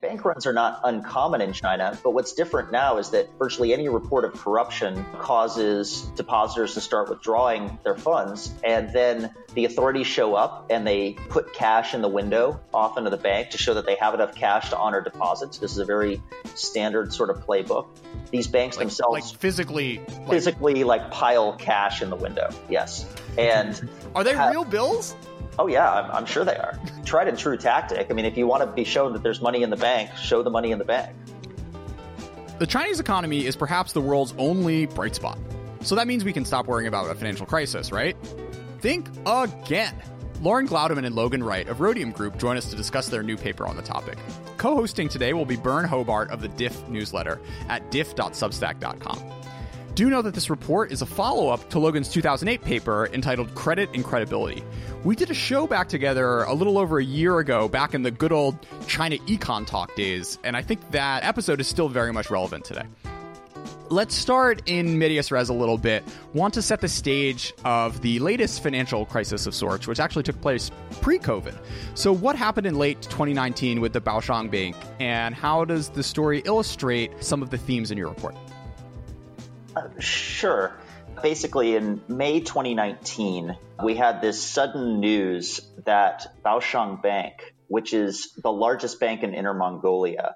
Bank runs are not uncommon in China, but what's different now is that virtually any report of corruption causes depositors to start withdrawing their funds, and then the authorities show up and they put cash in the window off into the bank to show that they have enough cash to honor deposits. This is a very standard sort of playbook. These banks themselves physically pile cash in the window. Yes. And are they real bills? Oh, yeah, I'm sure they are. Tried and true tactic. I mean, if you want to be shown that there's money in the bank, show the money in the bank. The Chinese economy is perhaps the world's only bright spot. So that means we can stop worrying about a financial crisis, right? Think again. Lauren Glaudeman and Logan Wright of Rhodium Group join us to discuss their new paper on the topic. Co-hosting today will be Bern Hobart of the DIFF newsletter at diff.substack.com. Do know that this report is a follow-up to Logan's 2008 paper entitled Credit and Credibility. We did a show back together a little over a year ago, back in the good old China Econ Talk days, and I think that episode is still very much relevant today. Let's start in medias res a little bit. Want to set the stage of the latest financial crisis of sorts, which actually took place pre-COVID. So what happened in late 2019 with the Baoshang Bank, and how does the story illustrate some of the themes in your report? Sure. Basically, in May 2019, we had this sudden news that Baoshang Bank, which is the largest bank in Inner Mongolia,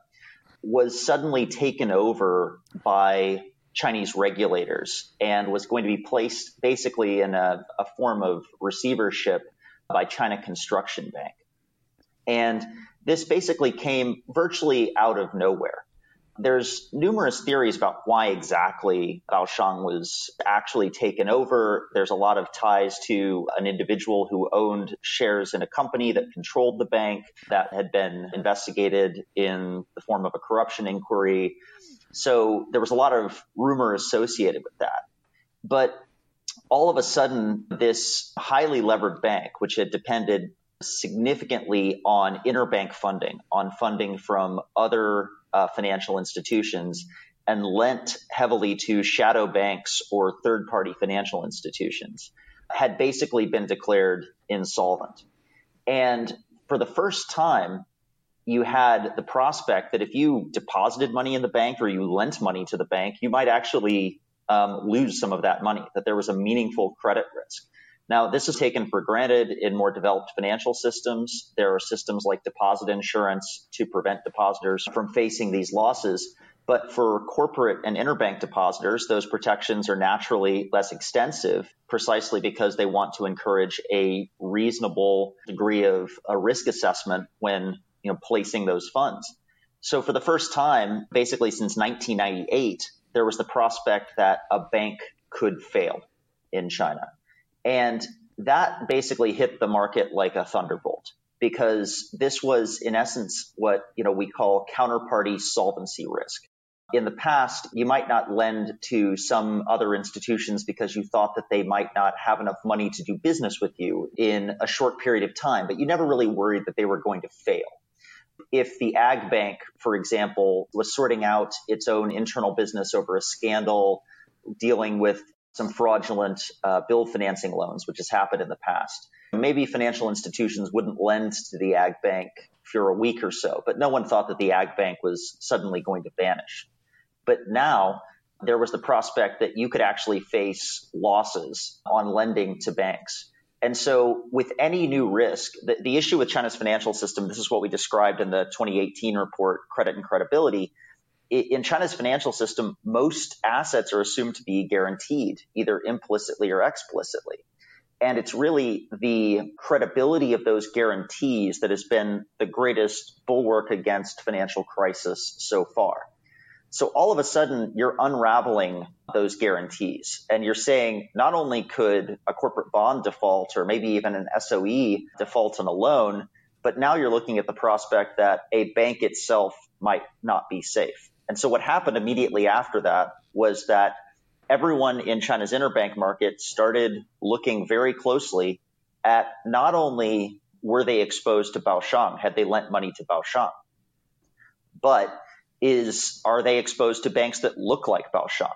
was suddenly taken over by Chinese regulators and was going to be placed basically in a form of receivership by China Construction Bank. And this basically came virtually out of nowhere. There's numerous theories about why exactly Baoshang was actually taken over. There's a lot of ties to an individual who owned shares in a company that controlled the bank that had been investigated in the form of a corruption inquiry. So there was a lot of rumor associated with that. But all of a sudden, this highly levered bank, which had depended significantly on interbank funding, on funding from other financial institutions, and lent heavily to shadow banks or third-party financial institutions, had basically been declared insolvent. And for the first time, you had the prospect that if you deposited money in the bank or you lent money to the bank, you might actually lose some of that money, that there was a meaningful credit risk. Now, this is taken for granted in more developed financial systems. There are systems like deposit insurance to prevent depositors from facing these losses. But for corporate and interbank depositors, those protections are naturally less extensive, precisely because they want to encourage a reasonable degree of a risk assessment when, placing those funds. So for the first time, basically since 1998, there was the prospect that a bank could fail in China. And that basically hit the market like a thunderbolt, because this was, in essence, what we call counterparty solvency risk. In the past, you might not lend to some other institutions because you thought that they might not have enough money to do business with you in a short period of time, but you never really worried that they were going to fail. If the Ag Bank, for example, was sorting out its own internal business over a scandal, dealing with some fraudulent build financing loans, which has happened in the past. Maybe financial institutions wouldn't lend to the Ag Bank for a week or so, but no one thought that the Ag Bank was suddenly going to vanish. But now there was the prospect that you could actually face losses on lending to banks. And so with any new risk, the issue with China's financial system, this is what we described in the 2018 report, Credit and Credibility. In China's financial system, most assets are assumed to be guaranteed, either implicitly or explicitly. And it's really the credibility of those guarantees that has been the greatest bulwark against financial crisis so far. So all of a sudden, you're unraveling those guarantees. And you're saying not only could a corporate bond default or maybe even an SOE default on a loan, but now you're looking at the prospect that a bank itself might not be safe. And so what happened immediately after that was that everyone in China's interbank market started looking very closely at not only were they exposed to Baoshang, had they lent money to Baoshang, but are they exposed to banks that look like Baoshang?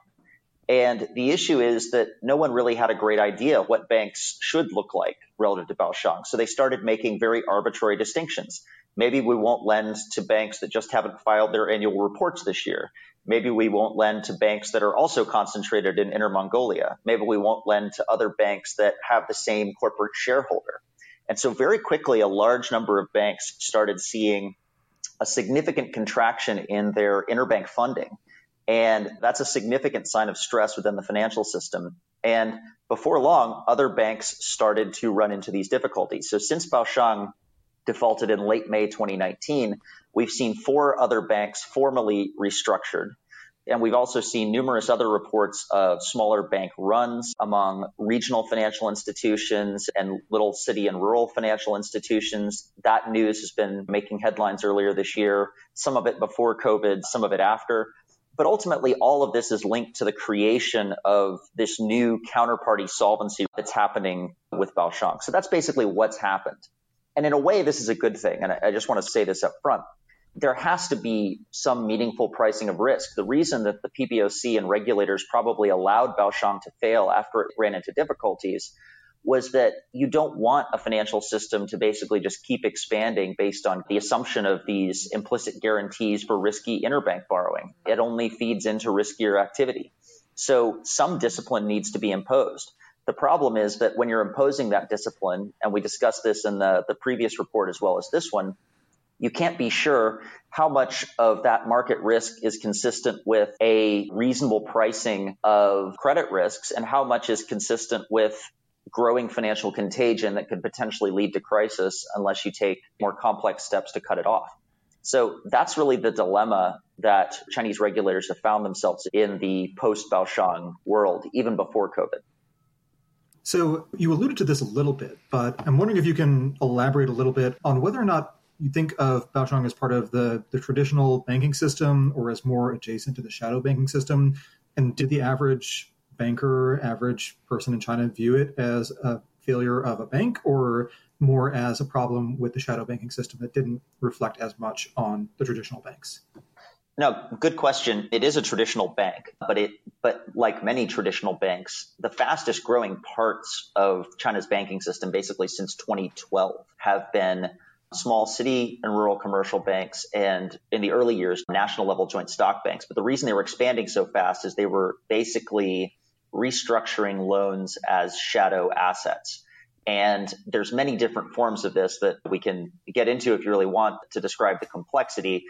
And the issue is that no one really had a great idea what banks should look like relative to Baoshang. So they started making very arbitrary distinctions. Maybe we won't lend to banks that just haven't filed their annual reports this year. Maybe we won't lend to banks that are also concentrated in Inner Mongolia. Maybe we won't lend to other banks that have the same corporate shareholder. And so very quickly, a large number of banks started seeing a significant contraction in their interbank funding. And that's a significant sign of stress within the financial system. And before long, other banks started to run into these difficulties. So since Baoshang defaulted in late May 2019, we've seen 4 other banks formally restructured. And we've also seen numerous other reports of smaller bank runs among regional financial institutions and little city and rural financial institutions. That news has been making headlines earlier this year, some of it before COVID, some of it after. But ultimately, all of this is linked to the creation of this new counterparty solvency that's happening with Baoshang. So that's basically what's happened. And in a way, this is a good thing. And I just want to say this up front. There has to be some meaningful pricing of risk. The reason that the PBOC and regulators probably allowed Baoshang to fail after it ran into difficulties was that you don't want a financial system to basically just keep expanding based on the assumption of these implicit guarantees for risky interbank borrowing. It only feeds into riskier activity. So some discipline needs to be imposed. The problem is that when you're imposing that discipline, and we discussed this in the previous report as well as this one, you can't be sure how much of that market risk is consistent with a reasonable pricing of credit risks and how much is consistent with growing financial contagion that could potentially lead to crisis unless you take more complex steps to cut it off. So that's really the dilemma that Chinese regulators have found themselves in the post-Baoshang world, even before COVID. So you alluded to this a little bit, but I'm wondering if you can elaborate a little bit on whether or not you think of Baoshang as part of the traditional banking system or as more adjacent to the shadow banking system. And did the average banker, average person in China view it as a failure of a bank or more as a problem with the shadow banking system that didn't reflect as much on the traditional banks? No, good question. It is a traditional bank, but like many traditional banks, the fastest growing parts of China's banking system basically since 2012 have been small city and rural commercial banks, and in the early years, national level joint stock banks. But the reason they were expanding so fast is they were basically restructuring loans as shadow assets. And there's many different forms of this that we can get into if you really want to describe the complexity.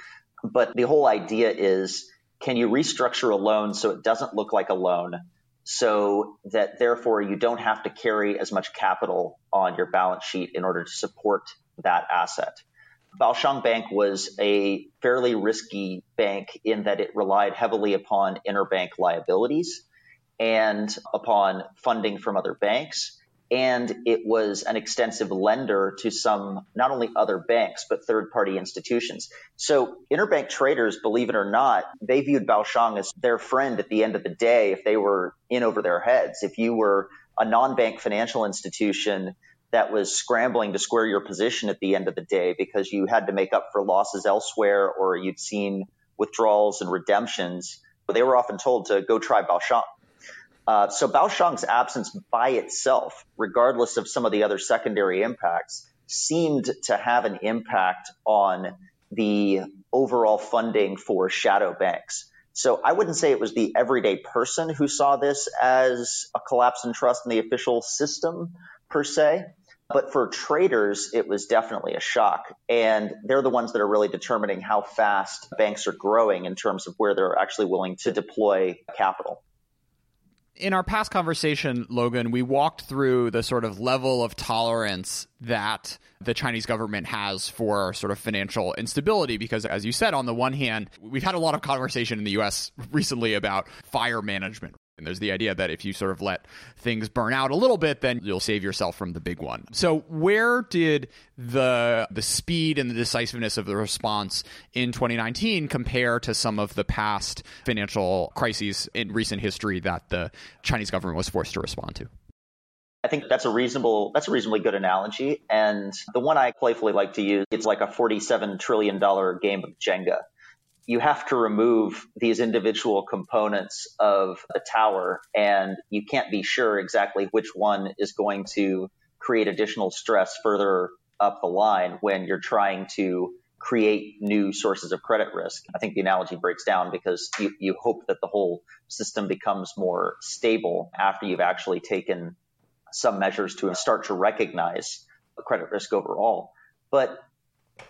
But the whole idea is, can you restructure a loan so it doesn't look like a loan, so that therefore you don't have to carry as much capital on your balance sheet in order to support that asset? Baoshang Bank was a fairly risky bank in that it relied heavily upon interbank liabilities and upon funding from other banks. And it was an extensive lender to some, not only other banks, but third-party institutions. So interbank traders, believe it or not, they viewed Baoshang as their friend at the end of the day if they were in over their heads. If you were a non-bank financial institution that was scrambling to square your position at the end of the day because you had to make up for losses elsewhere or you'd seen withdrawals and redemptions, but they were often told to go try Baoshang. So Baoshang's absence by itself, regardless of some of the other secondary impacts, seemed to have an impact on the overall funding for shadow banks. So I wouldn't say it was the everyday person who saw this as a collapse in trust in the official system per se, but for traders, it was definitely a shock. And they're the ones that are really determining how fast banks are growing in terms of where they're actually willing to deploy capital. In our past conversation, Logan, we walked through the sort of level of tolerance that the Chinese government has for sort of financial instability, because as you said, on the one hand, we've had a lot of conversation in the U.S. recently about fire management. And there's the idea that if you sort of let things burn out a little bit, then you'll save yourself from the big one. So where did the speed and the decisiveness of the response in 2019 compare to some of the past financial crises in recent history that the Chinese government was forced to respond to? I think that's a reasonably good analogy. And the one I playfully like to use, it's like a $47 trillion game of Jenga. You have to remove these individual components of the tower, and you can't be sure exactly which one is going to create additional stress further up the line when you're trying to create new sources of credit risk. I think the analogy breaks down because you hope that the whole system becomes more stable after you've actually taken some measures to start to recognize credit risk overall. But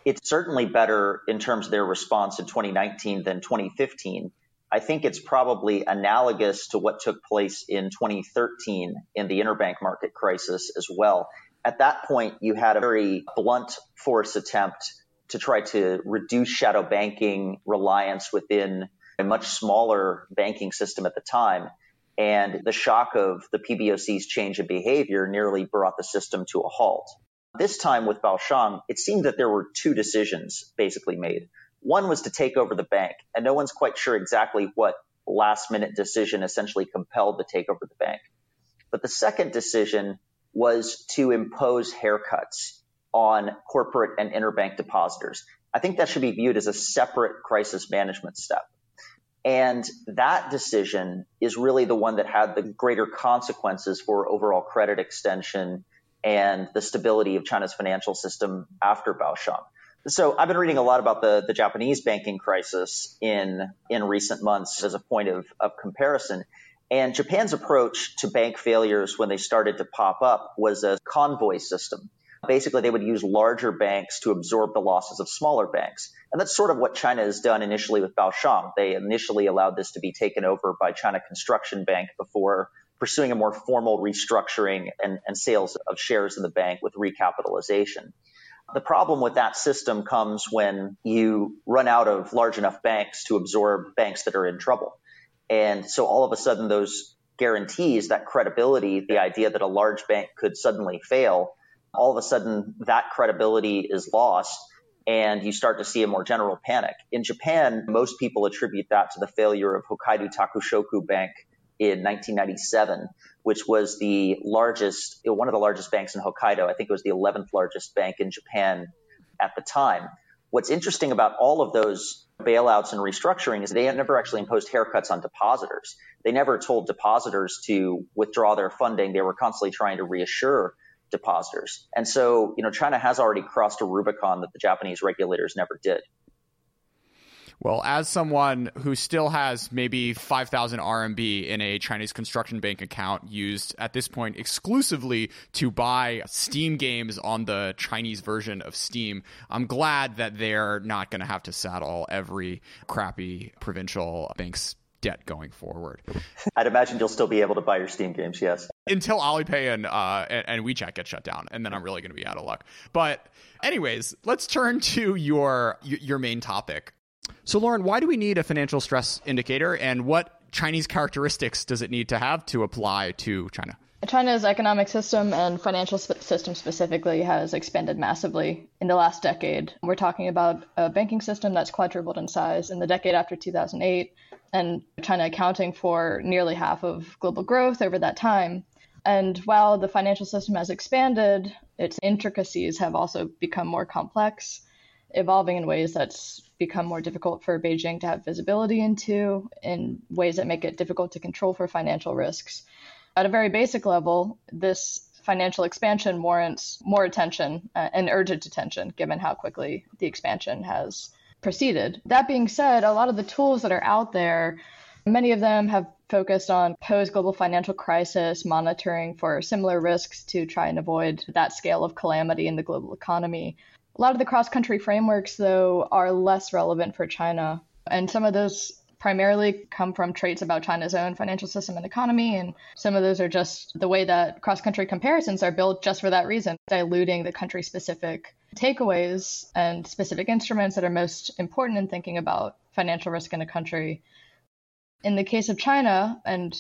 it's certainly better in terms of their response in 2019 than 2015. I think it's probably analogous to what took place in 2013 in the interbank market crisis as well. At that point, you had a very blunt force attempt to try to reduce shadow banking reliance within a much smaller banking system at the time. And the shock of the PBOC's change in behavior nearly brought the system to a halt. This time with Baoshang, it seemed that there were two decisions basically made. One was to take over the bank, and no one's quite sure exactly what last-minute decision essentially compelled the takeover of the bank. But the second decision was to impose haircuts on corporate and interbank depositors. I think that should be viewed as a separate crisis management step. And that decision is really the one that had the greater consequences for overall credit extension and the stability of China's financial system after Baoshang. So I've been reading a lot about the Japanese banking crisis in recent months as a point of comparison. And Japan's approach to bank failures when they started to pop up was a convoy system. Basically, they would use larger banks to absorb the losses of smaller banks. And that's sort of what China has done initially with Baoshang. They initially allowed this to be taken over by China Construction Bank before pursuing a more formal restructuring and sales of shares in the bank with recapitalization. The problem with that system comes when you run out of large enough banks to absorb banks that are in trouble. And so all of a sudden, those guarantees, that credibility, the idea that a large bank could suddenly fail, all of a sudden that credibility is lost and you start to see a more general panic. In Japan, most people attribute that to the failure of Hokkaido Takushoku Bank in 1997, which was one of the largest banks in Hokkaido. I think it was the 11th largest bank in Japan at the time. What's interesting about all of those bailouts and restructuring is they never actually imposed haircuts on depositors. They never told depositors to withdraw their funding. They were constantly trying to reassure depositors. And so, China has already crossed a Rubicon that the Japanese regulators never did. Well, as someone who still has maybe 5,000 RMB in a Chinese construction bank account used at this point exclusively to buy Steam games on the Chinese version of Steam, I'm glad that they're not going to have to saddle every crappy provincial bank's debt going forward. I'd imagine you'll still be able to buy your Steam games, yes. Until Alipay and WeChat get shut down, and then I'm really going to be out of luck. But anyways, let's turn to your main topic. So, Lauren, why do we need a financial stress indicator, and what Chinese characteristics does it need to have to apply to China? China's economic system and financial system specifically has expanded massively in the last decade. We're talking about a banking system that's quadrupled in size in the decade after 2008, and China accounting for nearly half of global growth over that time. And while the financial system has expanded, its intricacies have also become more complex, evolving in ways that's become more difficult for Beijing to have visibility into, in ways that make it difficult to control for financial risks. At a very basic level, this financial expansion warrants more attention and urgent attention, given how quickly the expansion has proceeded. That being said, a lot of the tools that are out there, many of them have focused on post-global financial crisis monitoring for similar risks to try and avoid that scale of calamity in the global economy. A lot of the cross-country frameworks, though, are less relevant for China. And some of those primarily come from traits about China's own financial system and economy. And some of those are just the way that cross-country comparisons are built just for that reason, diluting the country-specific takeaways and specific instruments that are most important in thinking about financial risk in a country. In the case of China, and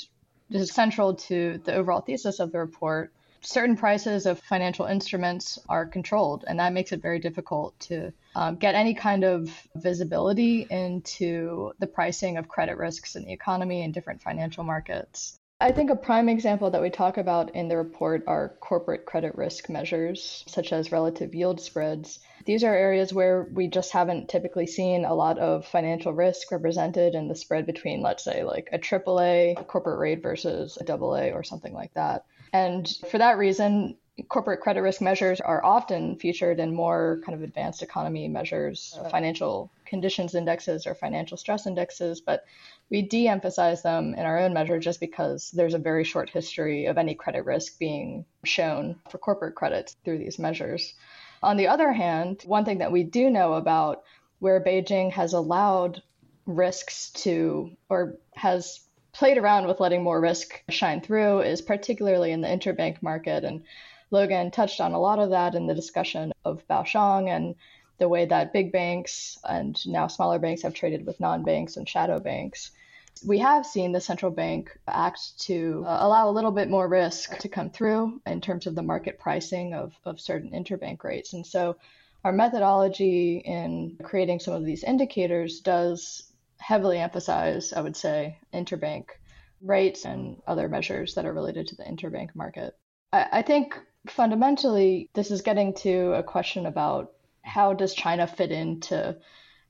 this is central to the overall thesis of the report, certain prices of financial instruments are controlled, and that makes it very difficult to get any kind of visibility into the pricing of credit risks in the economy and different financial markets. I think a prime example that we talk about in the report are corporate credit risk measures, such as relative yield spreads. These are areas where we just haven't typically seen a lot of financial risk represented in the spread between, let's say, like a AAA corporate rate versus a AA or something like that. And for that reason, corporate credit risk measures are often featured in more kind of advanced economy measures, financial conditions indexes or financial stress indexes, but we de-emphasize them in our own measure just because there's a very short history of any credit risk being shown for corporate credits through these measures. On the other hand, one thing that we do know about where Beijing has allowed risks to, or has played around with letting more risk shine through, is particularly in the interbank market. And Logan touched on a lot of that in the discussion of Baoshang and the way that big banks and now smaller banks have traded with non-banks and shadow banks. We have seen the central bank act to allow a little bit more risk to come through in terms of the market pricing of certain interbank rates. And so our methodology in creating some of these indicators does heavily emphasize, I would say, interbank rates and other measures that are related to the interbank market. I think fundamentally, this is getting to a question about how does China fit into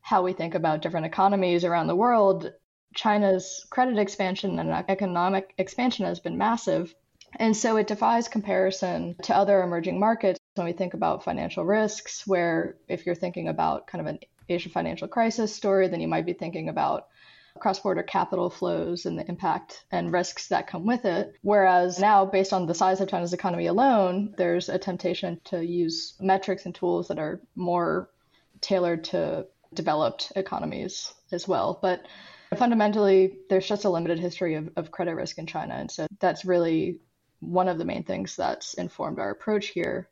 how we think about different economies around the world. China's credit expansion and economic expansion has been massive, and so it defies comparison to other emerging markets when we think about financial risks, where if you're thinking about kind of an Asian financial crisis story, then you might be thinking about cross-border capital flows and the impact and risks that come with it. Whereas now, based on the size of China's economy alone, there's a temptation to use metrics and tools that are more tailored to developed economies as well. But fundamentally, there's just a limited history of credit risk in China. And so that's really one of the main things that's informed our approach here.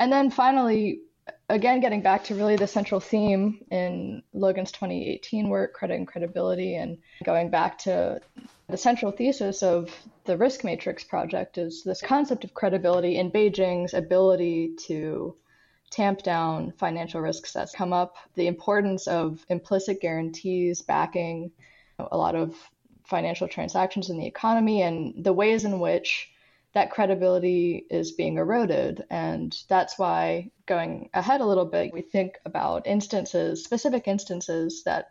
And then finally, again, getting back to really the central theme in Logan's 2018 work, Credit and Credibility, and going back to the central thesis of the Risk Matrix project is this concept of credibility in Beijing's ability to tamp down financial risks that's come up, the importance of implicit guarantees backing a lot of financial transactions in the economy, and the ways in which that credibility is being eroded. And that's why, going ahead a little bit, we think about instances, specific instances that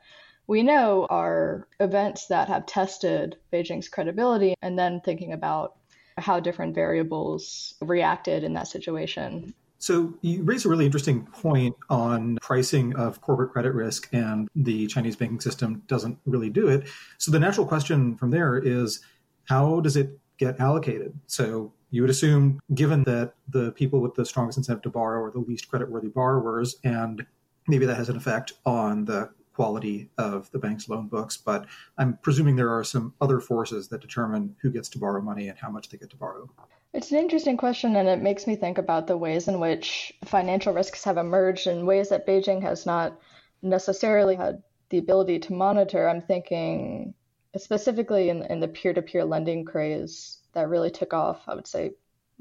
we know are events that have tested Beijing's credibility, and then thinking about how different variables reacted in that situation. So you raise a really interesting point on pricing of corporate credit risk, and the Chinese banking system doesn't really do it. So the natural question from there is, how does it get allocated? So you would assume, given that the people with the strongest incentive to borrow are the least creditworthy borrowers, and maybe that has an effect on the quality of the bank's loan books, but I'm presuming there are some other forces that determine who gets to borrow money and how much they get to borrow. It's an interesting question, and it makes me think about the ways in which financial risks have emerged in ways that Beijing has not necessarily had the ability to monitor. I'm thinking specifically in the peer-to-peer lending craze that really took off, I would say,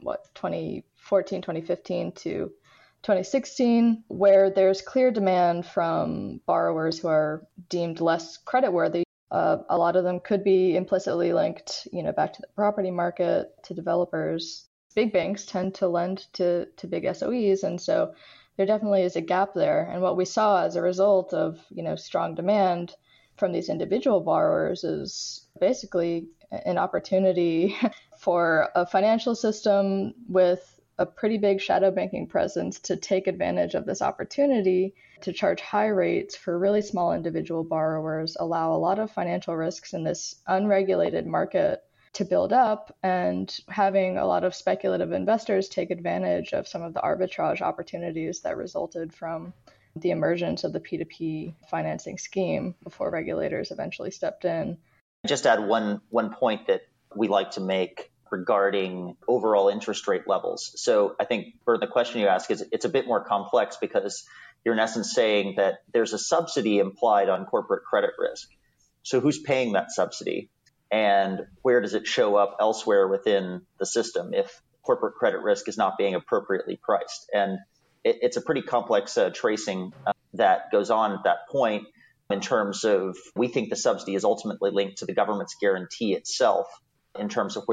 2014, 2015 to 2016, where there's clear demand from borrowers who are deemed less creditworthy. A lot of them could be implicitly linked, back to the property market, to developers. Big banks tend to lend to big SOEs, and so there definitely is a gap there. And what we saw as a result of, strong demand from these individual borrowers is basically an opportunity for a financial system with a pretty big shadow banking presence to take advantage of this opportunity to charge high rates for really small individual borrowers, allow a lot of financial risks in this unregulated market to build up, and having a lot of speculative investors take advantage of some of the arbitrage opportunities that resulted from the emergence of the P2P financing scheme before regulators eventually stepped in. Just add one point that we like to make regarding overall interest rate levels. So I think for the question you ask, it's a bit more complex because you're in essence saying that there's a subsidy implied on corporate credit risk. So who's paying that subsidy? And where does it show up elsewhere within the system if corporate credit risk is not being appropriately priced? And it's a pretty complex tracing that goes on at that point in terms of, we think the subsidy is ultimately linked to the government's guarantee itself in terms of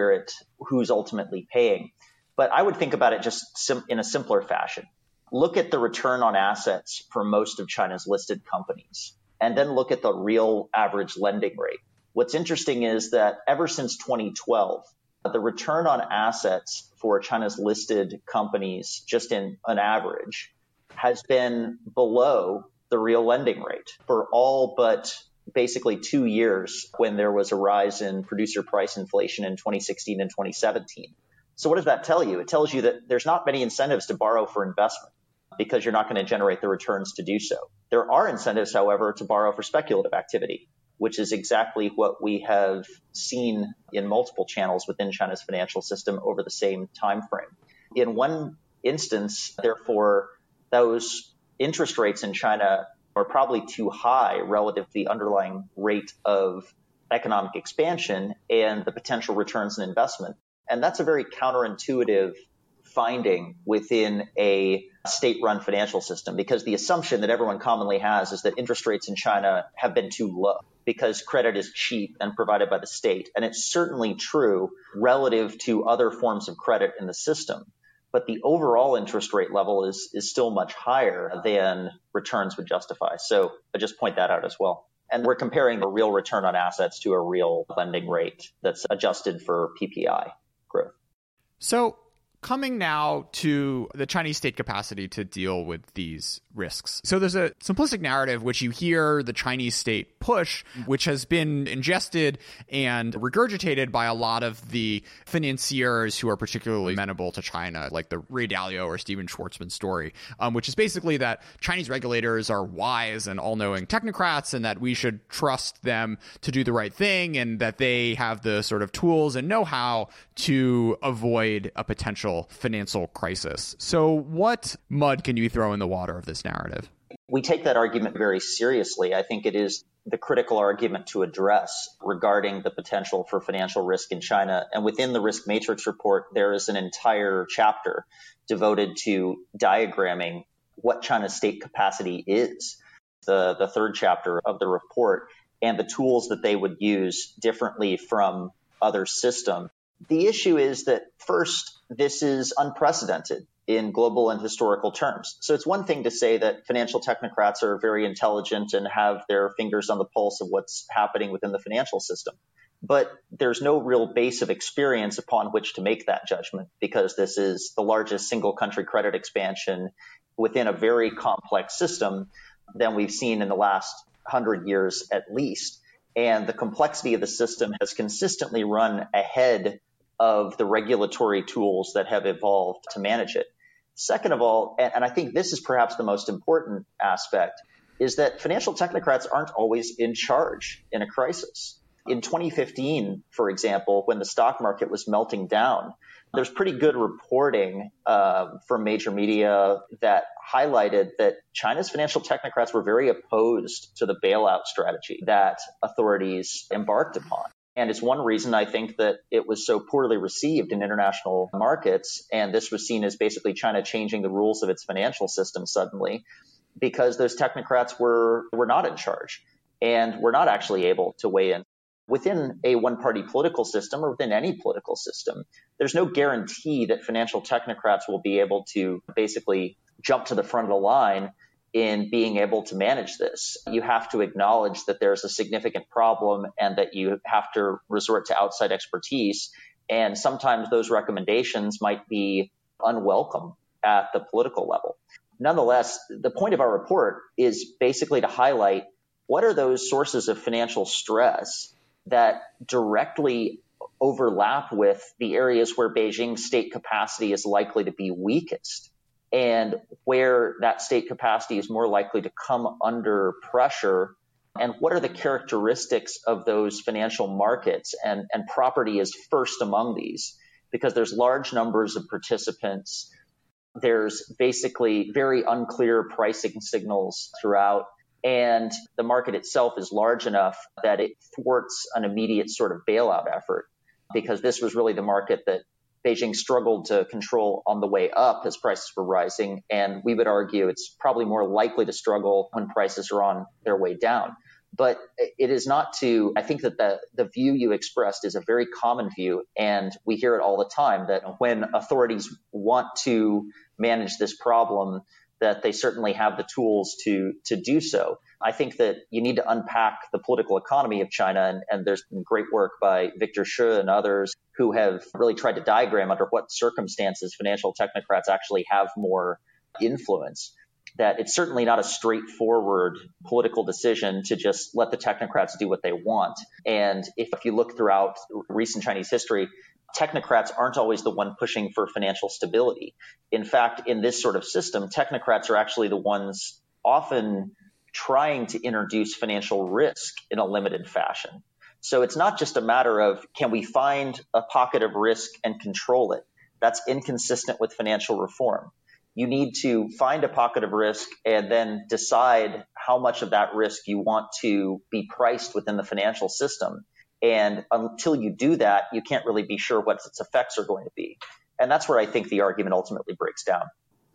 who's ultimately paying. But I would think about it just in a simpler fashion. Look at the return on assets for most of China's listed companies, and then look at the real average lending rate. What's interesting is that ever since 2012, The return on assets for China's listed companies, just in an average, has been below the real lending rate for all but basically 2 years when there was a rise in producer price inflation in 2016 and 2017. So what does that tell you? It tells you that there's not many incentives to borrow for investment because you're not going to generate the returns to do so. There are incentives, however, to borrow for speculative activity, which is exactly what we have seen in multiple channels within China's financial system over the same time frame. In one instance, therefore, those interest rates in China are probably too high relative to the underlying rate of economic expansion and the potential returns in investment. And that's a very counterintuitive finding within a state-run financial system, because the assumption that everyone commonly has is that interest rates in China have been too low because credit is cheap and provided by the state. And it's certainly true relative to other forms of credit in the system. But the overall interest rate level is still much higher than returns would justify. So I just point that out as well. And we're comparing a real return on assets to a real lending rate that's adjusted for PPI growth. So coming now to the Chinese state capacity to deal with these risks. So there's a simplistic narrative which you hear the Chinese state push, which has been ingested and regurgitated by a lot of the financiers who are particularly amenable to China, like the Ray Dalio or Steven Schwartzman story, which is basically that Chinese regulators are wise and all-knowing technocrats and that we should trust them to do the right thing and that they have the sort of tools and know-how to avoid a potential financial crisis. So what mud can you throw in the water of this narrative? We take that argument very seriously. I think it is the critical argument to address regarding the potential for financial risk in China. And within the Risk Matrix report, there is an entire chapter devoted to diagramming what China's state capacity is, the third chapter of the report, and the tools that they would use differently from other systems. The issue is that, first, this is unprecedented in global and historical terms. So it's one thing to say that financial technocrats are very intelligent and have their fingers on the pulse of what's happening within the financial system. But there's no real base of experience upon which to make that judgment, because this is the largest single country credit expansion within a very complex system than we've seen in the last 100 years at least. And the complexity of the system has consistently run ahead of the regulatory tools that have evolved to manage it. Second of all, and I think this is perhaps the most important aspect, is that financial technocrats aren't always in charge in a crisis. In 2015, for example, when the stock market was melting down, there's pretty good reporting from major media that highlighted that China's financial technocrats were very opposed to the bailout strategy that authorities embarked upon. And it's one reason I think that it was so poorly received in international markets. And this was seen as basically China changing the rules of its financial system suddenly, because those technocrats were not in charge and were not actually able to weigh in. Within a one-party political system, or within any political system, there's no guarantee that financial technocrats will be able to basically jump to the front of the line in being able to manage this. You have to acknowledge that there's a significant problem and that you have to resort to outside expertise. And sometimes those recommendations might be unwelcome at the political level. Nonetheless, the point of our report is basically to highlight what are those sources of financial stress that directly overlap with the areas where Beijing's state capacity is likely to be weakest and where that state capacity is more likely to come under pressure, and what are the characteristics of those financial markets, and property is first among these, because there's large numbers of participants. There's basically very unclear pricing signals throughout. And the market itself is large enough that it thwarts an immediate sort of bailout effort, because this was really the market that Beijing struggled to control on the way up as prices were rising. And we would argue it's probably more likely to struggle when prices are on their way down. But it is not to, I think that the view you expressed is a very common view, and we hear it all the time, that when authorities want to manage this problem, that they certainly have the tools to do so. I think that you need to unpack the political economy of China, and there's been great work by Victor Shih and others who have really tried to diagram under what circumstances financial technocrats actually have more influence, that it's certainly not a straightforward political decision to just let the technocrats do what they want. And if you look throughout recent Chinese history, technocrats aren't always the one pushing for financial stability. In fact, in this sort of system, technocrats are actually the ones often trying to introduce financial risk in a limited fashion. So it's not just a matter of, can we find a pocket of risk and control it? That's inconsistent with financial reform. You need to find a pocket of risk and then decide how much of that risk you want to be priced within the financial system. And until you do that, you can't really be sure what its effects are going to be. And that's where I think the argument ultimately breaks down.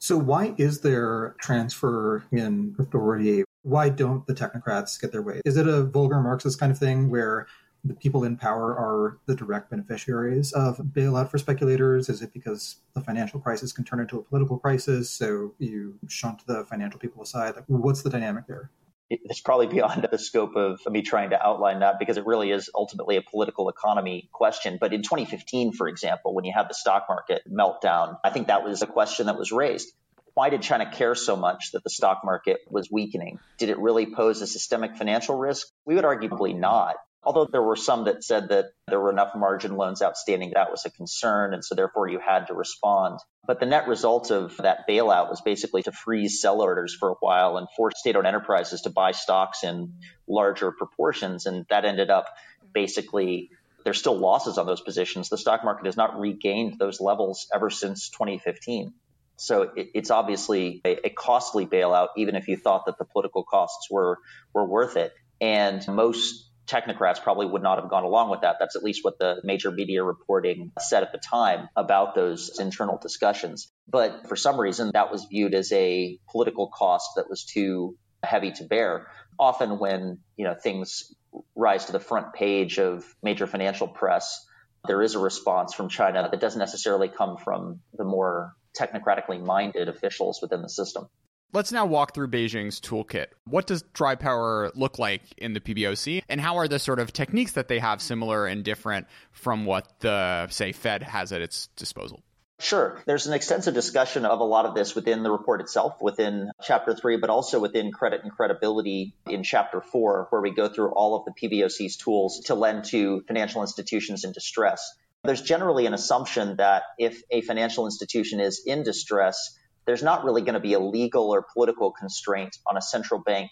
So why is there transfer in authority? Why don't the technocrats get their way? Is it a vulgar Marxist kind of thing where the people in power are the direct beneficiaries of bailout for speculators? Is it because the financial crisis can turn into a political crisis, so you shunt the financial people aside? Like, what's the dynamic there? It's probably beyond the scope of me trying to outline that, because it really is ultimately a political economy question. But in 2015, for example, when you had the stock market meltdown, I think that was a question that was raised. Why did China care so much that the stock market was weakening? Did it really pose a systemic financial risk? We would arguably not. Although there were some that said that there were enough margin loans outstanding, that was a concern, and so therefore you had to respond. But the net result of that bailout was basically to freeze sell orders for a while and force state-owned enterprises to buy stocks in larger proportions, and that ended up basically there's still losses on those positions. The stock market has not regained those levels ever since 2015. So it's obviously a costly bailout, even if you thought that the political costs were worth it. And most technocrats probably would not have gone along with that. That's at least what the major media reporting said at the time about those internal discussions. But for some reason, that was viewed as a political cost that was too heavy to bear. Often when, things rise to the front page of major financial press, there is a response from China that doesn't necessarily come from the more technocratically minded officials within the system. Let's now walk through Beijing's toolkit. What does dry power look like in the PBOC? And how are the sort of techniques that they have similar and different from what the, say, Fed has at its disposal? Sure. There's an extensive discussion of a lot of this within the report itself, within Chapter 3, but also within Credit and Credibility in Chapter 4, where we go through all of the PBOC's tools to lend to financial institutions in distress. There's generally an assumption that if a financial institution is in distress, there's not really going to be a legal or political constraint on a central bank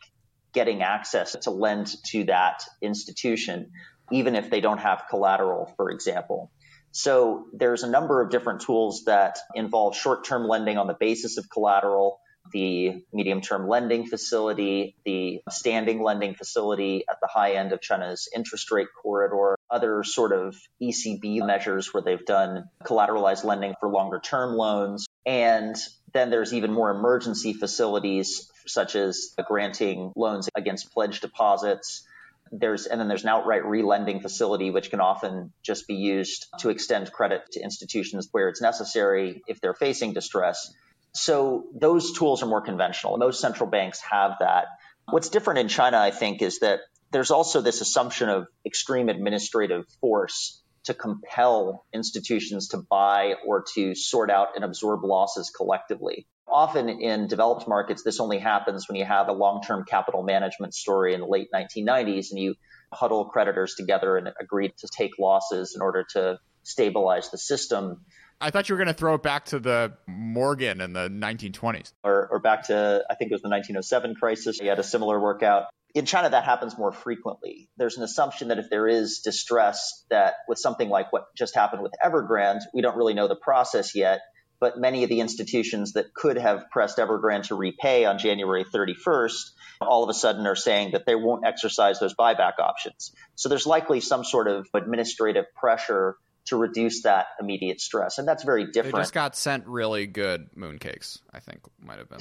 getting access to lend to that institution, even if they don't have collateral, for example. So there's a number of different tools that involve short-term lending on the basis of collateral, the medium-term lending facility, the standing lending facility at the high end of China's interest rate corridor, other sort of ECB measures where they've done collateralized lending for longer-term loans. And then there's even more emergency facilities, such as granting loans against pledged deposits. There's an outright relending facility, which can often just be used to extend credit to institutions where it's necessary if they're facing distress. So those tools are more conventional. Most central banks have that. What's different in China, I think, is that there's also this assumption of extreme administrative force to compel institutions to buy or to sort out and absorb losses collectively. Often in developed markets, this only happens when you have a long-term capital management story in the late 1990s and you huddle creditors together and agree to take losses in order to stabilize the system. I thought you were going to throw it back to the Morgan in the 1920s. Or back to, I think it was the 1907 crisis. You had a similar workout. In China, that happens more frequently. There's an assumption that if there is distress, that with something like what just happened with Evergrande, we don't really know the process yet, but many of the institutions that could have pressed Evergrande to repay on January 31st, all of a sudden are saying that they won't exercise those buyback options. So there's likely some sort of administrative pressure to reduce that immediate stress. And that's very different. They just got sent really good mooncakes, I think might have been.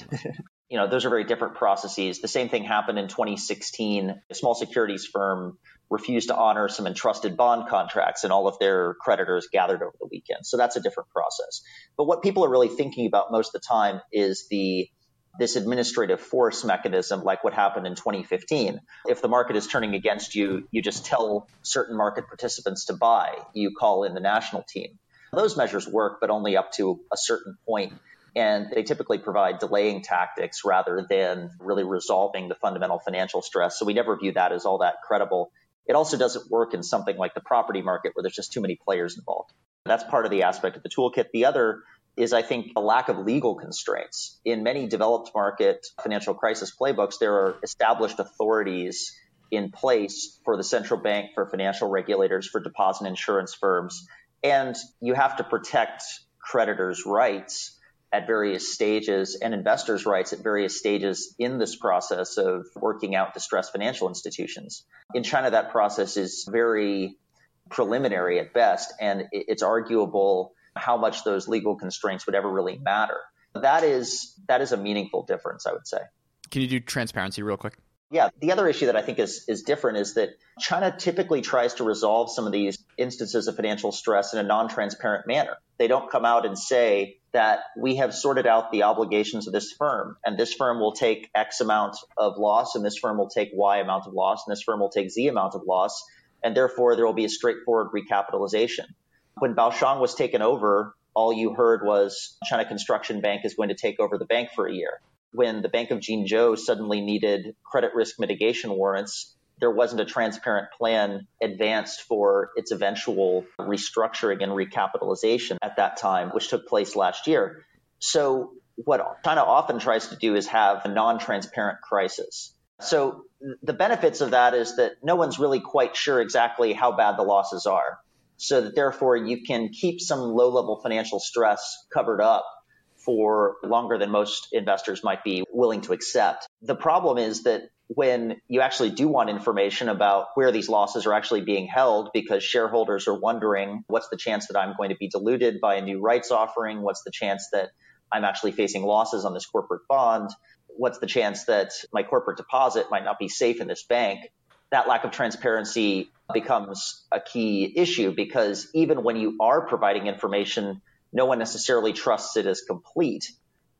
Those are very different processes. The same thing happened in 2016. A small securities firm refused to honor some entrusted bond contracts, and all of their creditors gathered over the weekend. So that's a different process. But what people are really thinking about most of the time is the this administrative force mechanism like what happened in 2015. If the market is turning against you, you just tell certain market participants to buy. You call in the national team. Those measures work, but only up to a certain point. And they typically provide delaying tactics rather than really resolving the fundamental financial stress. So we never view that as all that credible. It also doesn't work in something like the property market where there's just too many players involved. That's part of the aspect of the toolkit. The other is, I think, a lack of legal constraints. In many developed market financial crisis playbooks, there are established authorities in place for the central bank, for financial regulators, for deposit insurance firms. And you have to protect creditors' rights at various stages and investors' rights at various stages in this process of working out distressed financial institutions. In China, that process is very preliminary at best, and it's arguable how much those legal constraints would ever really matter. That is a meaningful difference, I would say. Can you do transparency real quick? Yeah. The other issue that I think is different is that China typically tries to resolve some of these instances of financial stress in a non-transparent manner. They don't come out and say that we have sorted out the obligations of this firm, and this firm will take X amount of loss, and this firm will take Y amount of loss, and this firm will take Z amount of loss, and therefore there will be a straightforward recapitalization. When Baoshang was taken over, all you heard was China Construction Bank is going to take over the bank for a year. When the Bank of Jinzhou suddenly needed credit risk mitigation warrants, there wasn't a transparent plan advanced for its eventual restructuring and recapitalization at that time, which took place last year. So what China often tries to do is have a non-transparent crisis. So the benefits of that is that no one's really quite sure exactly how bad the losses are, so that therefore you can keep some low-level financial stress covered up for longer than most investors might be willing to accept. The problem is that when you actually do want information about where these losses are actually being held, because shareholders are wondering, what's the chance that I'm going to be diluted by a new rights offering? What's the chance that I'm actually facing losses on this corporate bond? What's the chance that my corporate deposit might not be safe in this bank? That lack of transparency becomes a key issue, because even when you are providing information, no one necessarily trusts it as complete.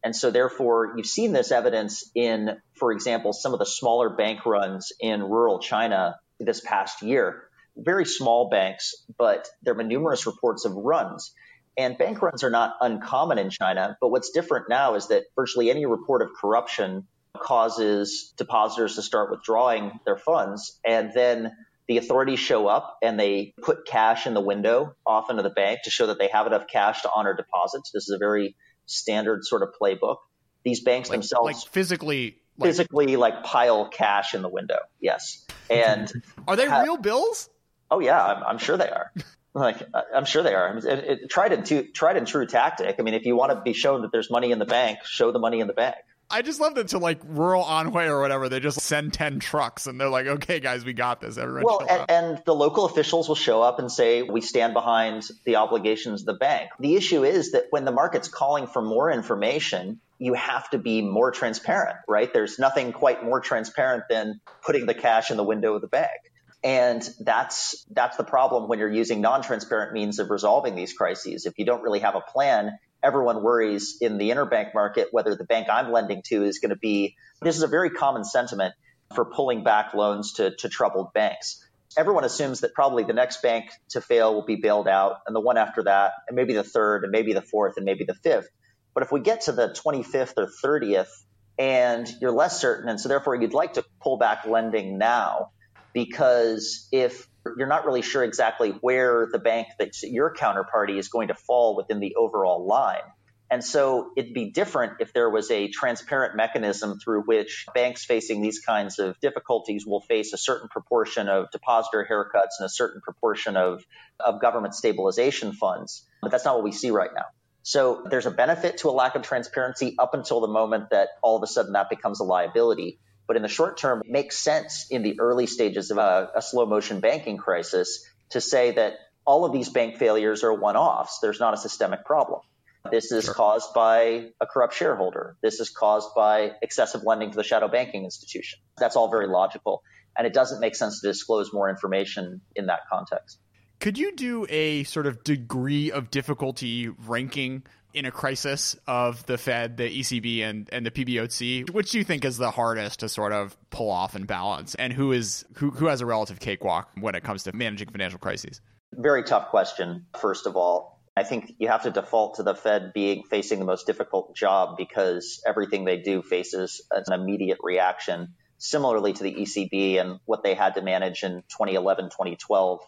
And so therefore, you've seen this evidence in, for example, some of the smaller bank runs in rural China this past year. Very small banks, but there have been numerous reports of runs. And bank runs are not uncommon in China, but what's different now is that virtually any report of corruption causes depositors to start withdrawing their funds, and then the authorities show up and they put cash in the window, often of the bank, to show that they have enough cash to honor deposits. This is a very standard sort of playbook. These banks themselves physically pile cash in the window. Yes. And are they real bills? Oh yeah, I'm sure they are. I'm sure they are. It's tried and true tactic. I mean, if you want to be shown that there's money in the bank, show the money in the bank. I just love that to rural Anhui or whatever, they just send 10 trucks and they're like, okay, guys, we got this. Everyone. Well, and the local officials will show up and say, we stand behind the obligations of the bank. The issue is that when the market's calling for more information, you have to be more transparent, right? There's nothing quite more transparent than putting the cash in the window of the bank. And that's the problem when you're using non-transparent means of resolving these crises. If you don't really have a plan, everyone worries in the interbank market whether the bank I'm lending to is going to be – this is a very common sentiment for pulling back loans to troubled banks. Everyone assumes that probably the next bank to fail will be bailed out, and the one after that, and maybe the third, and maybe the fourth, and maybe the fifth. But if we get to the 25th or 30th and you're less certain, and so therefore you'd like to pull back lending now, because if you're not really sure exactly where the bank that's your counterparty is going to fall within the overall line. And so it'd be different if there was a transparent mechanism through which banks facing these kinds of difficulties will face a certain proportion of depositor haircuts and a certain proportion of government stabilization funds. But that's not what we see right now. So there's a benefit to a lack of transparency up until the moment that all of a sudden that becomes a liability. But in the short term, it makes sense in the early stages of a slow motion banking crisis to say that all of these bank failures are one-offs. There's not a systemic problem. This is caused by a corrupt shareholder. This is caused by excessive lending to the shadow banking institution. That's all very logical. And it doesn't make sense to disclose more information in that context. Could you do a sort of degree of difficulty ranking in a crisis of the Fed, the ECB, and the PBOC, which do you think is the hardest to sort of pull off and balance? And who has a relative cakewalk when it comes to managing financial crises? Very tough question, first of all. I think you have to default to the Fed facing the most difficult job because everything they do faces an immediate reaction, similarly to the ECB and what they had to manage in 2011, 2012,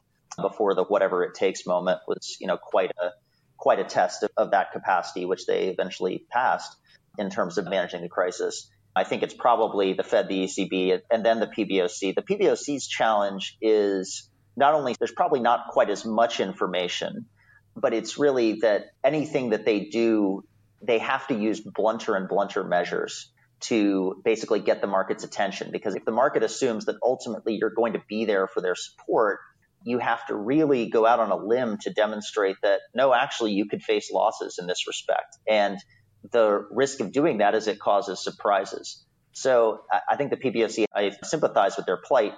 before the whatever it takes moment was, quite a test of that capacity, which they eventually passed in terms of managing the crisis. I think it's probably the Fed, the ECB, and then the PBOC. The PBOC's challenge is not only there's probably not quite as much information, but it's really that anything that they do, they have to use blunter and blunter measures to basically get the market's attention. Because if the market assumes that ultimately you're going to be there for their support, you have to really go out on a limb to demonstrate that, no, actually, you could face losses in this respect. And the risk of doing that is it causes surprises. So I think the PBOC, I sympathize with their plight.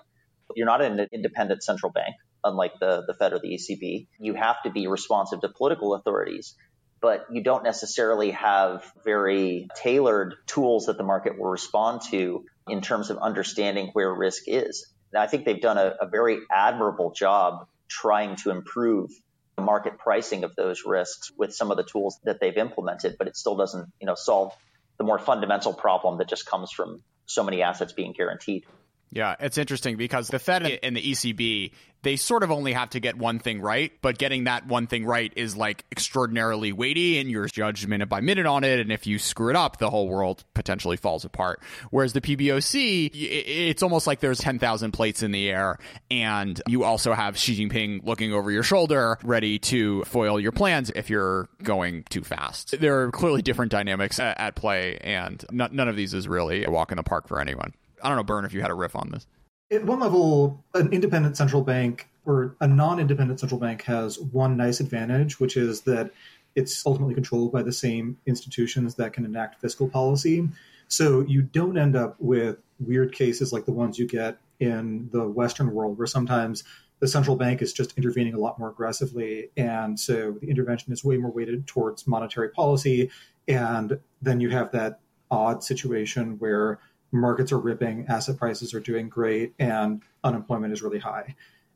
You're not an independent central bank, unlike the Fed or the ECB. You have to be responsive to political authorities, but you don't necessarily have very tailored tools that the market will respond to in terms of understanding where risk is. I think they've done a very admirable job trying to improve the market pricing of those risks with some of the tools that they've implemented, but it still doesn't, solve the more fundamental problem that just comes from so many assets being guaranteed. Yeah, it's interesting because the Fed and the ECB, they sort of only have to get one thing right, but getting that one thing right is like extraordinarily weighty and you're judged minute by minute on it. And if you screw it up, the whole world potentially falls apart. Whereas the PBOC, it's almost like there's 10,000 plates in the air and you also have Xi Jinping looking over your shoulder, ready to foil your plans if you're going too fast. There are clearly different dynamics at play and none of these is really a walk in the park for anyone. I don't know, Bern, if you had a riff on this. At one level, an independent central bank or a non-independent central bank has one nice advantage, which is that it's ultimately controlled by the same institutions that can enact fiscal policy. So you don't end up with weird cases like the ones you get in the Western world, where sometimes the central bank is just intervening a lot more aggressively. And so the intervention is way more weighted towards monetary policy. And then you have that odd situation where markets are ripping, asset prices are doing great, and unemployment is really high.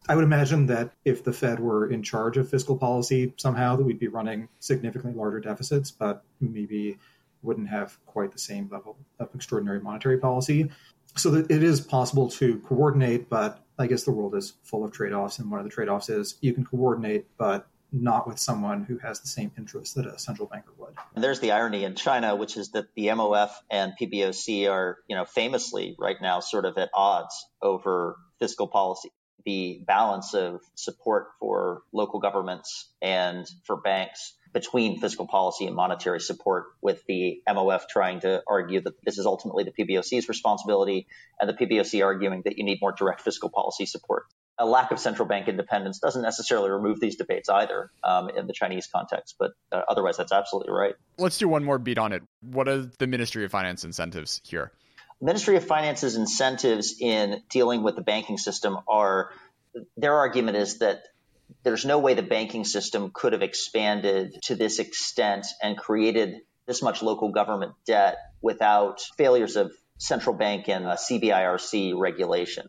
I would imagine that if the Fed were in charge of fiscal policy somehow, that we'd be running significantly larger deficits, but maybe wouldn't have quite the same level of extraordinary monetary policy. So that it is possible to coordinate, but I guess the world is full of trade-offs. And one of the trade-offs is you can coordinate, but not with someone who has the same interests that a central banker would. And there's the irony in China, which is that the MOF and PBOC are, famously right now sort of at odds over fiscal policy. The balance of support for local governments and for banks between fiscal policy and monetary support, with the MOF trying to argue that this is ultimately the PBOC's responsibility and the PBOC arguing that you need more direct fiscal policy support. A lack of central bank independence doesn't necessarily remove these debates either in the Chinese context, but otherwise that's absolutely right. Let's do one more beat on it. What are the Ministry of Finance incentives here? Ministry of Finance's incentives in dealing with the banking system are, their argument is that there's no way the banking system could have expanded to this extent and created this much local government debt without failures of central bank and CBIRC regulation.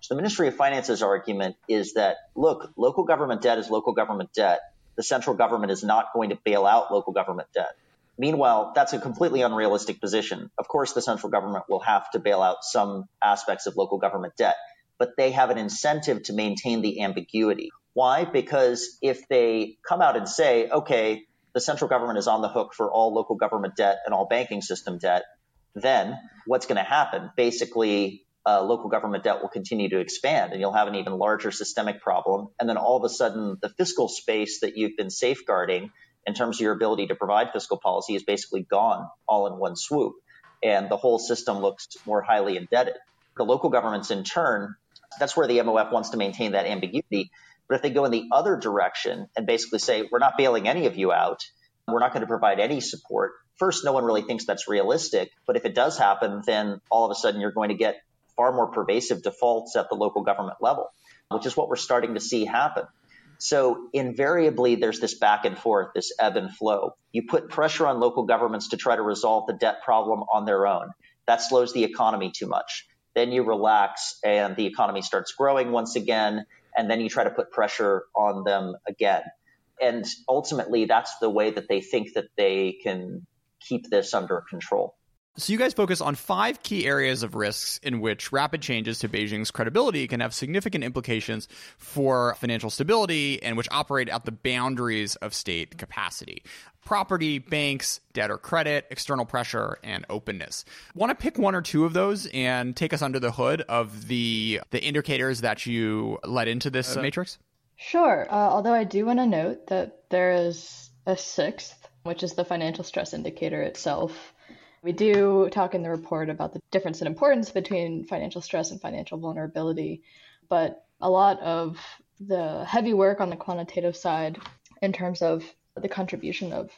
So the Ministry of Finance's argument is that, look, local government debt is local government debt. The central government is not going to bail out local government debt. Meanwhile, that's a completely unrealistic position. Of course, the central government will have to bail out some aspects of local government debt, but they have an incentive to maintain the ambiguity. Why? Because if they come out and say, okay, the central government is on the hook for all local government debt and all banking system debt, then what's going to happen? Basically, local government debt will continue to expand and you'll have an even larger systemic problem. And then all of a sudden, the fiscal space that you've been safeguarding in terms of your ability to provide fiscal policy is basically gone all in one swoop. And the whole system looks more highly indebted. The local governments, in turn, that's where the MOF wants to maintain that ambiguity. But if they go in the other direction and basically say, we're not bailing any of you out, we're not going to provide any support. First, no one really thinks that's realistic. But if it does happen, then all of a sudden you're going to get far more pervasive defaults at the local government level, which is what we're starting to see happen. So invariably, there's this back and forth, this ebb and flow. You put pressure on local governments to try to resolve the debt problem on their own. That slows the economy too much. Then you relax and the economy starts growing once again, and then you try to put pressure on them again. And ultimately, that's the way that they think that they can keep this under control. So you guys focus on 5 key areas of risks in which rapid changes to Beijing's credibility can have significant implications for financial stability and which operate at the boundaries of state capacity. Property, banks, debt or credit, external pressure, and openness. Want to pick one or two of those and take us under the hood of the indicators that you led into this matrix? Sure. Although I do want to note that there is a 6th, which is the financial stress indicator itself. We do talk in the report about the difference in importance between financial stress and financial vulnerability, but a lot of the heavy work on the quantitative side in terms of the contribution of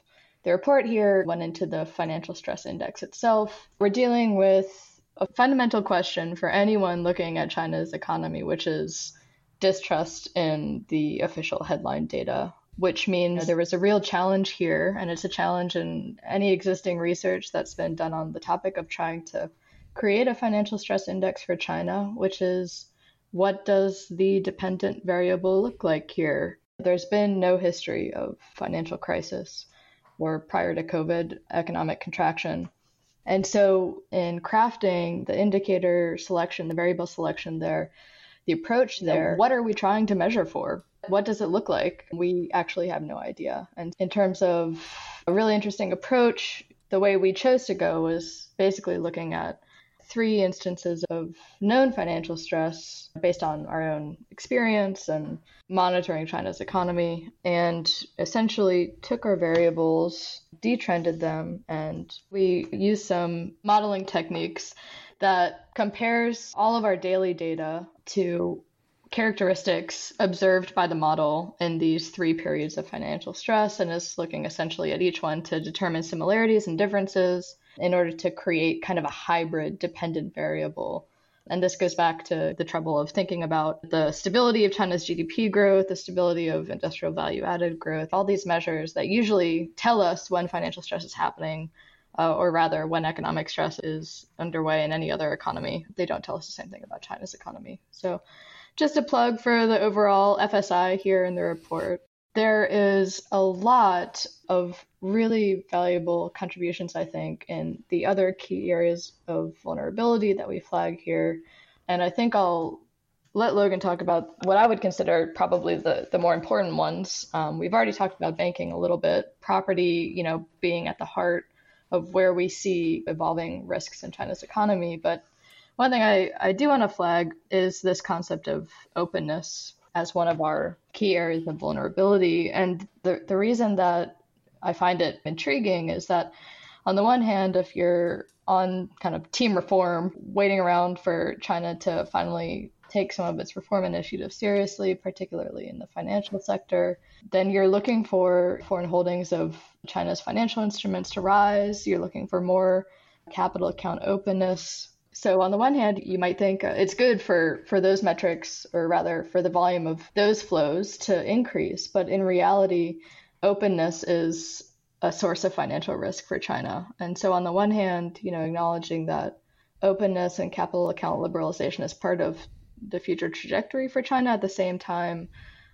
the report here went into the financial stress index itself. We're dealing with a fundamental question for anyone looking at China's economy, which is distrust in the official headline data, which means there was a real challenge here, and it's a challenge in any existing research that's been done on the topic of trying to create a financial stress index for China, which is what does the dependent variable look like here? There's been no history of financial crisis or prior to COVID economic contraction. And so in crafting the indicator selection, the variable selection there, the approach there, what are we trying to measure for? What does it look like? We actually have no idea. And in terms of a really interesting approach, the way we chose to go was basically looking at 3 instances of known financial stress based on our own experience and monitoring China's economy, and essentially took our variables, detrended them, and we used some modeling techniques that compares all of our daily data to characteristics observed by the model in these 3 periods of financial stress, and is looking essentially at each one to determine similarities and differences in order to create kind of a hybrid dependent variable. And this goes back to the trouble of thinking about the stability of China's GDP growth, the stability of industrial value-added growth, all these measures that usually tell us when financial stress is happening, or rather when economic stress is underway in any other economy. They don't tell us the same thing about China's economy. So just a plug for the overall FSI here in the report. There is a lot of really valuable contributions, I think, in the other key areas of vulnerability that we flag here. And I think I'll let Logan talk about what I would consider probably the more important ones. We've already talked about banking a little bit, property, being at the heart of where we see evolving risks in China's economy. But one thing I do want to flag is this concept of openness as one of our key areas of vulnerability. And the reason that I find it intriguing is that on the one hand, if you're on kind of team reform, waiting around for China to finally take some of its reform initiatives seriously, particularly in the financial sector, then you're looking for foreign holdings of China's financial instruments to rise. You're looking for more capital account openness. So on the one hand, you might think it's good for those metrics, or rather for the volume of those flows to increase. But in reality, openness is a source of financial risk for China. And so on the one hand, acknowledging that openness and capital account liberalization is part of the future trajectory for China, at the same time,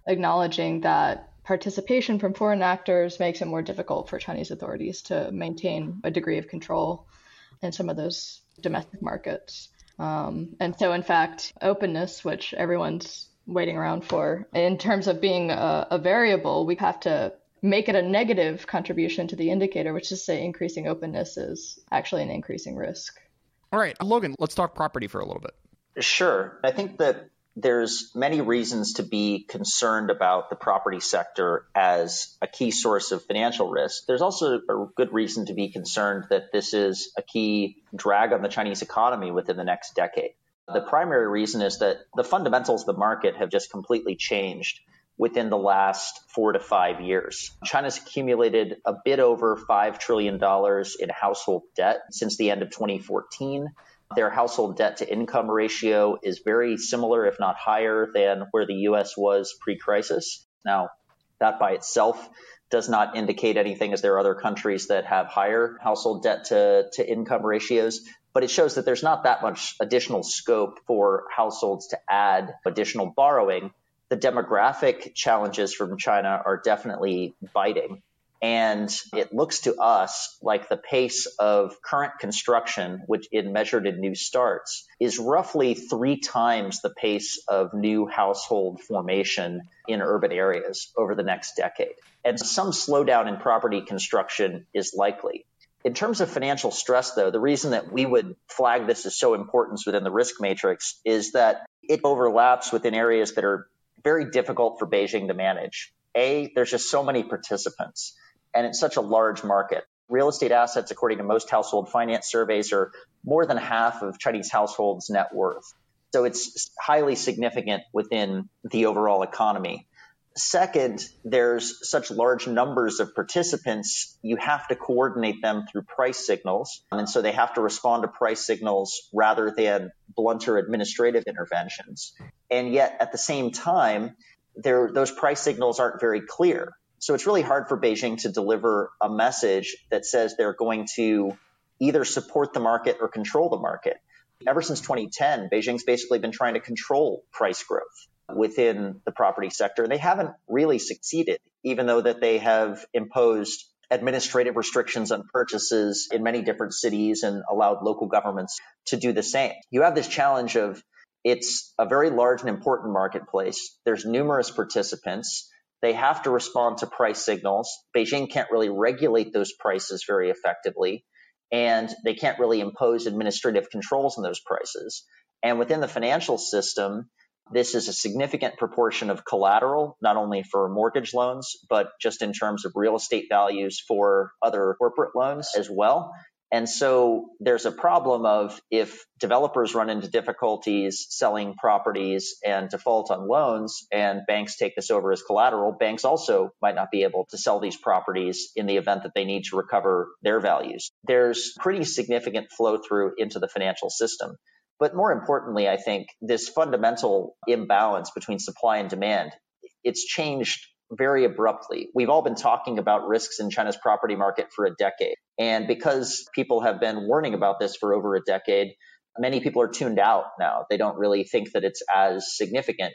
acknowledging that participation from foreign actors makes it more difficult for Chinese authorities to maintain a degree of control in some of those domestic markets. And so in fact, openness, which everyone's waiting around for, in terms of being a variable, we have to make it a negative contribution to the indicator, which is to say increasing openness is actually an increasing risk. All right, Logan, let's talk property for a little bit. Sure. I think that there's many reasons to be concerned about the property sector as a key source of financial risk. There's also a good reason to be concerned that this is a key drag on the Chinese economy within the next decade. The primary reason is that the fundamentals of the market have just completely changed within the last 4 to 5 years. China's accumulated a bit over $5 trillion in household debt since the end of 2014. Their household debt-to-income ratio is very similar, if not higher, than where the U.S. was pre-crisis. Now, that by itself does not indicate anything, as there are other countries that have higher household debt to income ratios, but it shows that there's not that much additional scope for households to add additional borrowing. The demographic challenges from China are definitely biting. And it looks to us like the pace of current construction, which is measured in new starts, is roughly 3 times the pace of new household formation in urban areas over the next decade. And some slowdown in property construction is likely. In terms of financial stress, though, the reason that we would flag this as so important within the risk matrix is that it overlaps within areas that are very difficult for Beijing to manage. A, there's just so many participants. And it's such a large market. Real estate assets, according to most household finance surveys, are more than half of Chinese households' net worth. So it's highly significant within the overall economy. Second, there's such large numbers of participants, you have to coordinate them through price signals. And so they have to respond to price signals rather than blunter administrative interventions. And yet, at the same time, those price signals aren't very clear. So it's really hard for Beijing to deliver a message that says they're going to either support the market or control the market. Ever since 2010, Beijing's basically been trying to control price growth within the property sector. And they haven't really succeeded, even though that they have imposed administrative restrictions on purchases in many different cities and allowed local governments to do the same. You have this challenge of it's a very large and important marketplace. There's numerous participants. They have to respond to price signals. Beijing can't really regulate those prices very effectively, and they can't really impose administrative controls on those prices. And within the financial system, this is a significant proportion of collateral, not only for mortgage loans, but just in terms of real estate values for other corporate loans as well. And so there's a problem of if developers run into difficulties selling properties and default on loans and banks take this over as collateral, banks also might not be able to sell these properties in the event that they need to recover their values. There's pretty significant flow through into the financial system. But more importantly, I think this fundamental imbalance between supply and demand, it's changed very abruptly. We've all been talking about risks in China's property market for a decade. And because people have been warning about this for over a decade, many people are tuned out now. They don't really think that it's as significant.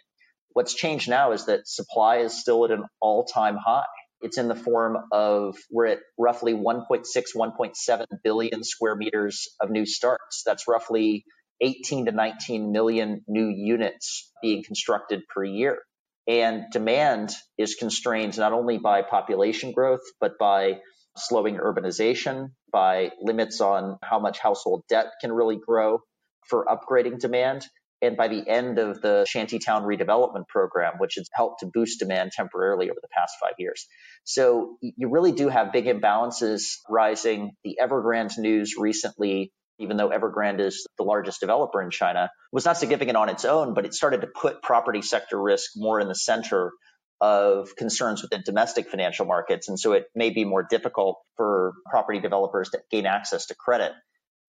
What's changed now is that supply is still at an all-time high. It's in the form of we're at roughly 1.6, 1.7 billion square meters of new starts. That's roughly 18 to 19 million new units being constructed per year. And demand is constrained not only by population growth, but by slowing urbanization, by limits on how much household debt can really grow for upgrading demand, and by the end of the shantytown redevelopment program, which has helped to boost demand temporarily over the past 5 years. So you really do have big imbalances rising. The Evergrande news recently, even though Evergrande is the largest developer in China, was not significant on its own, but it started to put property sector risk more in the center of concerns within domestic financial markets. And so it may be more difficult for property developers to gain access to credit.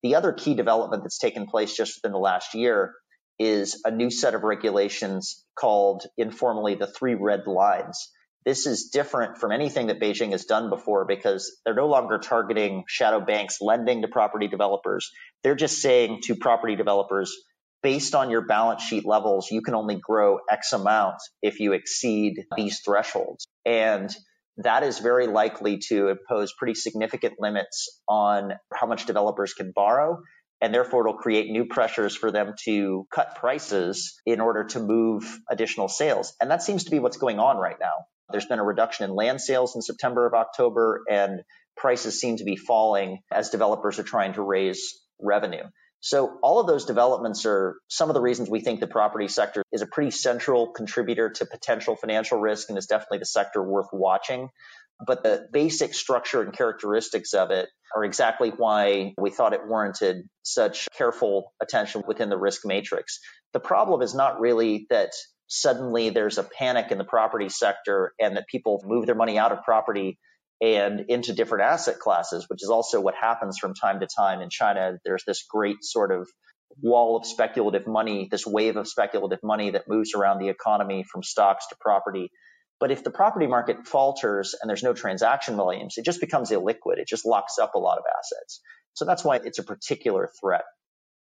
The other key development that's taken place just within the last year is a new set of regulations called informally the 3 Red Lines. This is different from anything that Beijing has done before because they're no longer targeting shadow banks lending to property developers. They're just saying to property developers, based on your balance sheet levels, you can only grow X amount if you exceed these thresholds. And that is very likely to impose pretty significant limits on how much developers can borrow. And therefore, it'll create new pressures for them to cut prices in order to move additional sales. And that seems to be what's going on right now. There's been a reduction in land sales in September of October, and prices seem to be falling as developers are trying to raise revenue. So all of those developments are some of the reasons we think the property sector is a pretty central contributor to potential financial risk and is definitely the sector worth watching. But the basic structure and characteristics of it are exactly why we thought it warranted such careful attention within the risk matrix. The problem is not really that suddenly there's a panic in the property sector and that people move their money out of property and into different asset classes, which is also what happens from time to time in China. There's this great sort of wall of speculative money, this wave of speculative money that moves around the economy from stocks to property. But if the property market falters and there's no transaction volumes, it just becomes illiquid. It just locks up a lot of assets. So that's why it's a particular threat.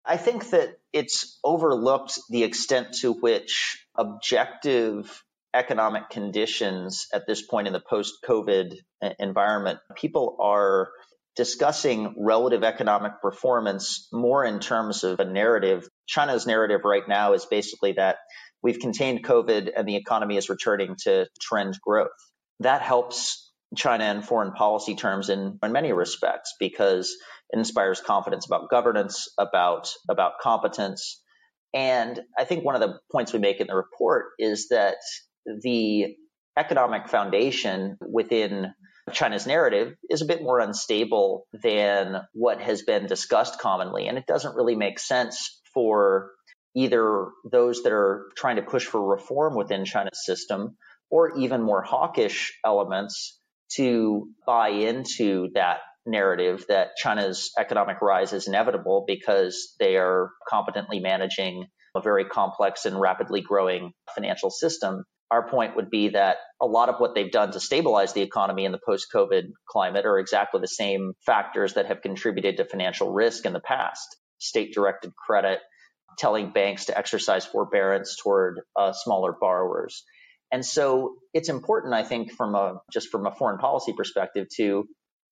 I think that it's overlooked the extent to which objective economic conditions at this point in the post-COVID environment, people are discussing relative economic performance more in terms of a narrative. China's narrative right now is basically that we've contained COVID and the economy is returning to trend growth. That helps China in foreign policy terms in many respects because it inspires confidence about governance, about competence. And I think one of the points we make in the report is that the economic foundation within China's narrative is a bit more unstable than what has been discussed commonly. And it doesn't really make sense for either those that are trying to push for reform within China's system or even more hawkish elements to buy into that narrative that China's economic rise is inevitable because they are competently managing a very complex and rapidly growing financial system. Our point would be that a lot of what they've done to stabilize the economy in the post-COVID climate are exactly the same factors that have contributed to financial risk in the past. State-directed credit, telling banks to exercise forbearance toward smaller borrowers. And so it's important, I think, from a foreign policy perspective to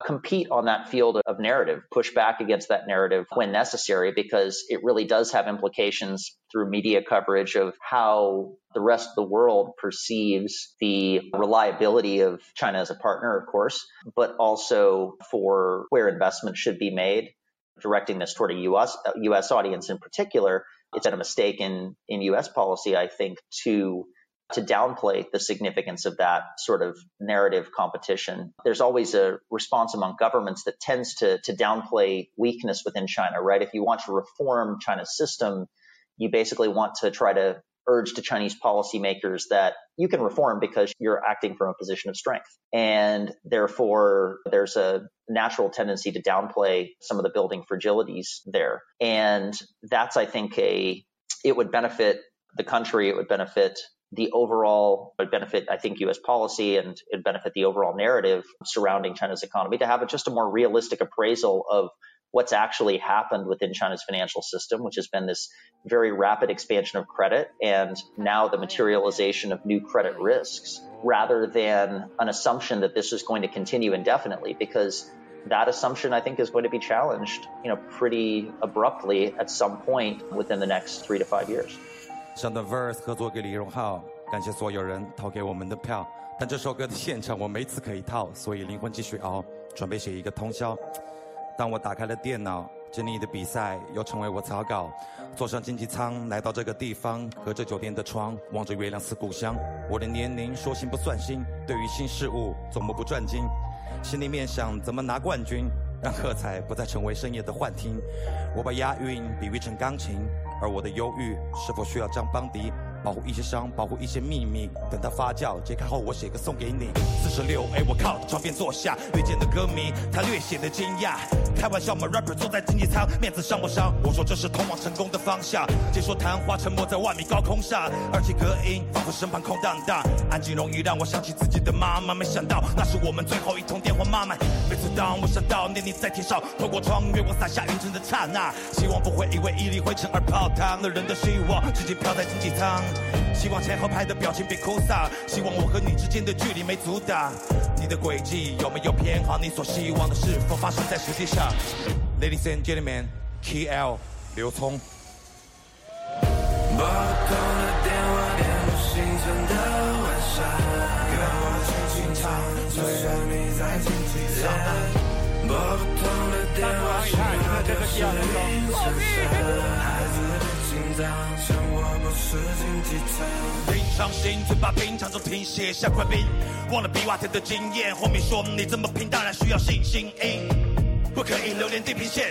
compete on that field of narrative, push back against that narrative when necessary, because it really does have implications through media coverage of how the rest of the world perceives the reliability of China as a partner, of course, but also for where investment should be made, directing this toward a U.S. audience in particular. It's a mistake in U.S. policy, I think, to downplay the significance of that sort of narrative competition. There's always a response among governments that tends to downplay weakness within China, right? If you want to reform China's system, you basically want to try to urge to Chinese policymakers that you can reform because you're acting from a position of strength. And therefore, there's a natural tendency to downplay some of the building fragilities there. And that's, I think, it would benefit the country, it would benefit the overall, would benefit, I think, U.S. policy, and it benefit the overall narrative surrounding China's economy to have just a more realistic appraisal of what's actually happened within China's financial system, which has been this very rapid expansion of credit and now the materialization of new credit risks, rather than an assumption that this is going to continue indefinitely, because that assumption, I think, is going to be challenged, pretty abruptly at some point within the next 3 to 5 years. 上的verse 合作给李荣浩 让喝彩不再成为深夜的幻听 在天上透过窗越我洒下云层的刹那 Ladies and gentlemen, KL 刘聪 平常心，嘴巴平常中停歇 不可以流连地平线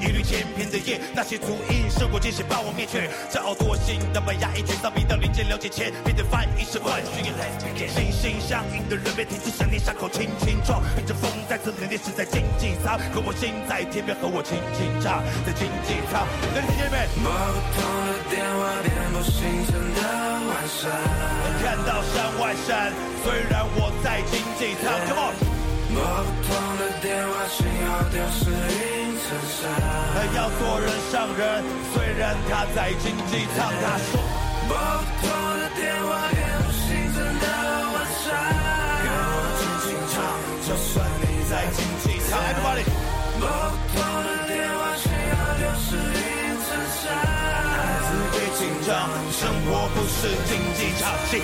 一律千篇的夜，那些足印胜过艰险，把我灭绝。骄傲惰性的白牙，一拳到鼻到零件，了解前面的翻译是幻觉。心心相印的人，别停止想念，伤口轻轻撞，迎着风再次凛冽，实在经济舱。可我心在天边，和我轻轻唱，在经济舱。来，姐妹们，拨不通的电话，点播星辰的晚上，能看到山外山。虽然我在经济舱 ，Come on。拨不通的电话，信号丢失云层上。还要做人上人，虽然他在经济舱。他说，拨不通的电话，联络新增的晚上。跟我轻轻唱，就算你在经济舱。Everybody， 拨不通的电话，信号丢失云层上。孩子别紧张，生活不是竞技场。心。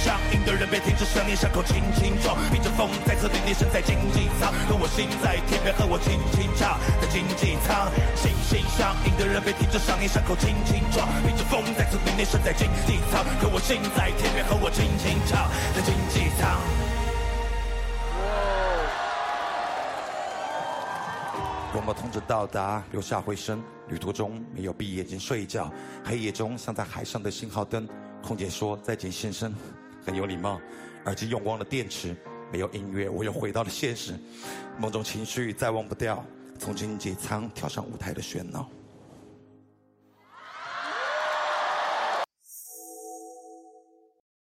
相应的人别停止想念，伤口轻轻撞，迎着风再次凛冽，身在经济舱。可我心在天边，和我轻轻唱，在经济舱。心相应的人别停止想念，伤口轻轻撞，迎着风再次凛冽，身在经济舱。可我心在天边，和我轻轻唱，在经济舱。广播通知到达，留下回声。旅途中没有闭眼睛睡觉，黑夜中像在海上的信号灯。空姐说再见先生，很有礼貌。耳机用光了电池，没有音乐，我又回到了现实。梦中情绪再忘不掉，从经济舱跳上舞台的喧闹。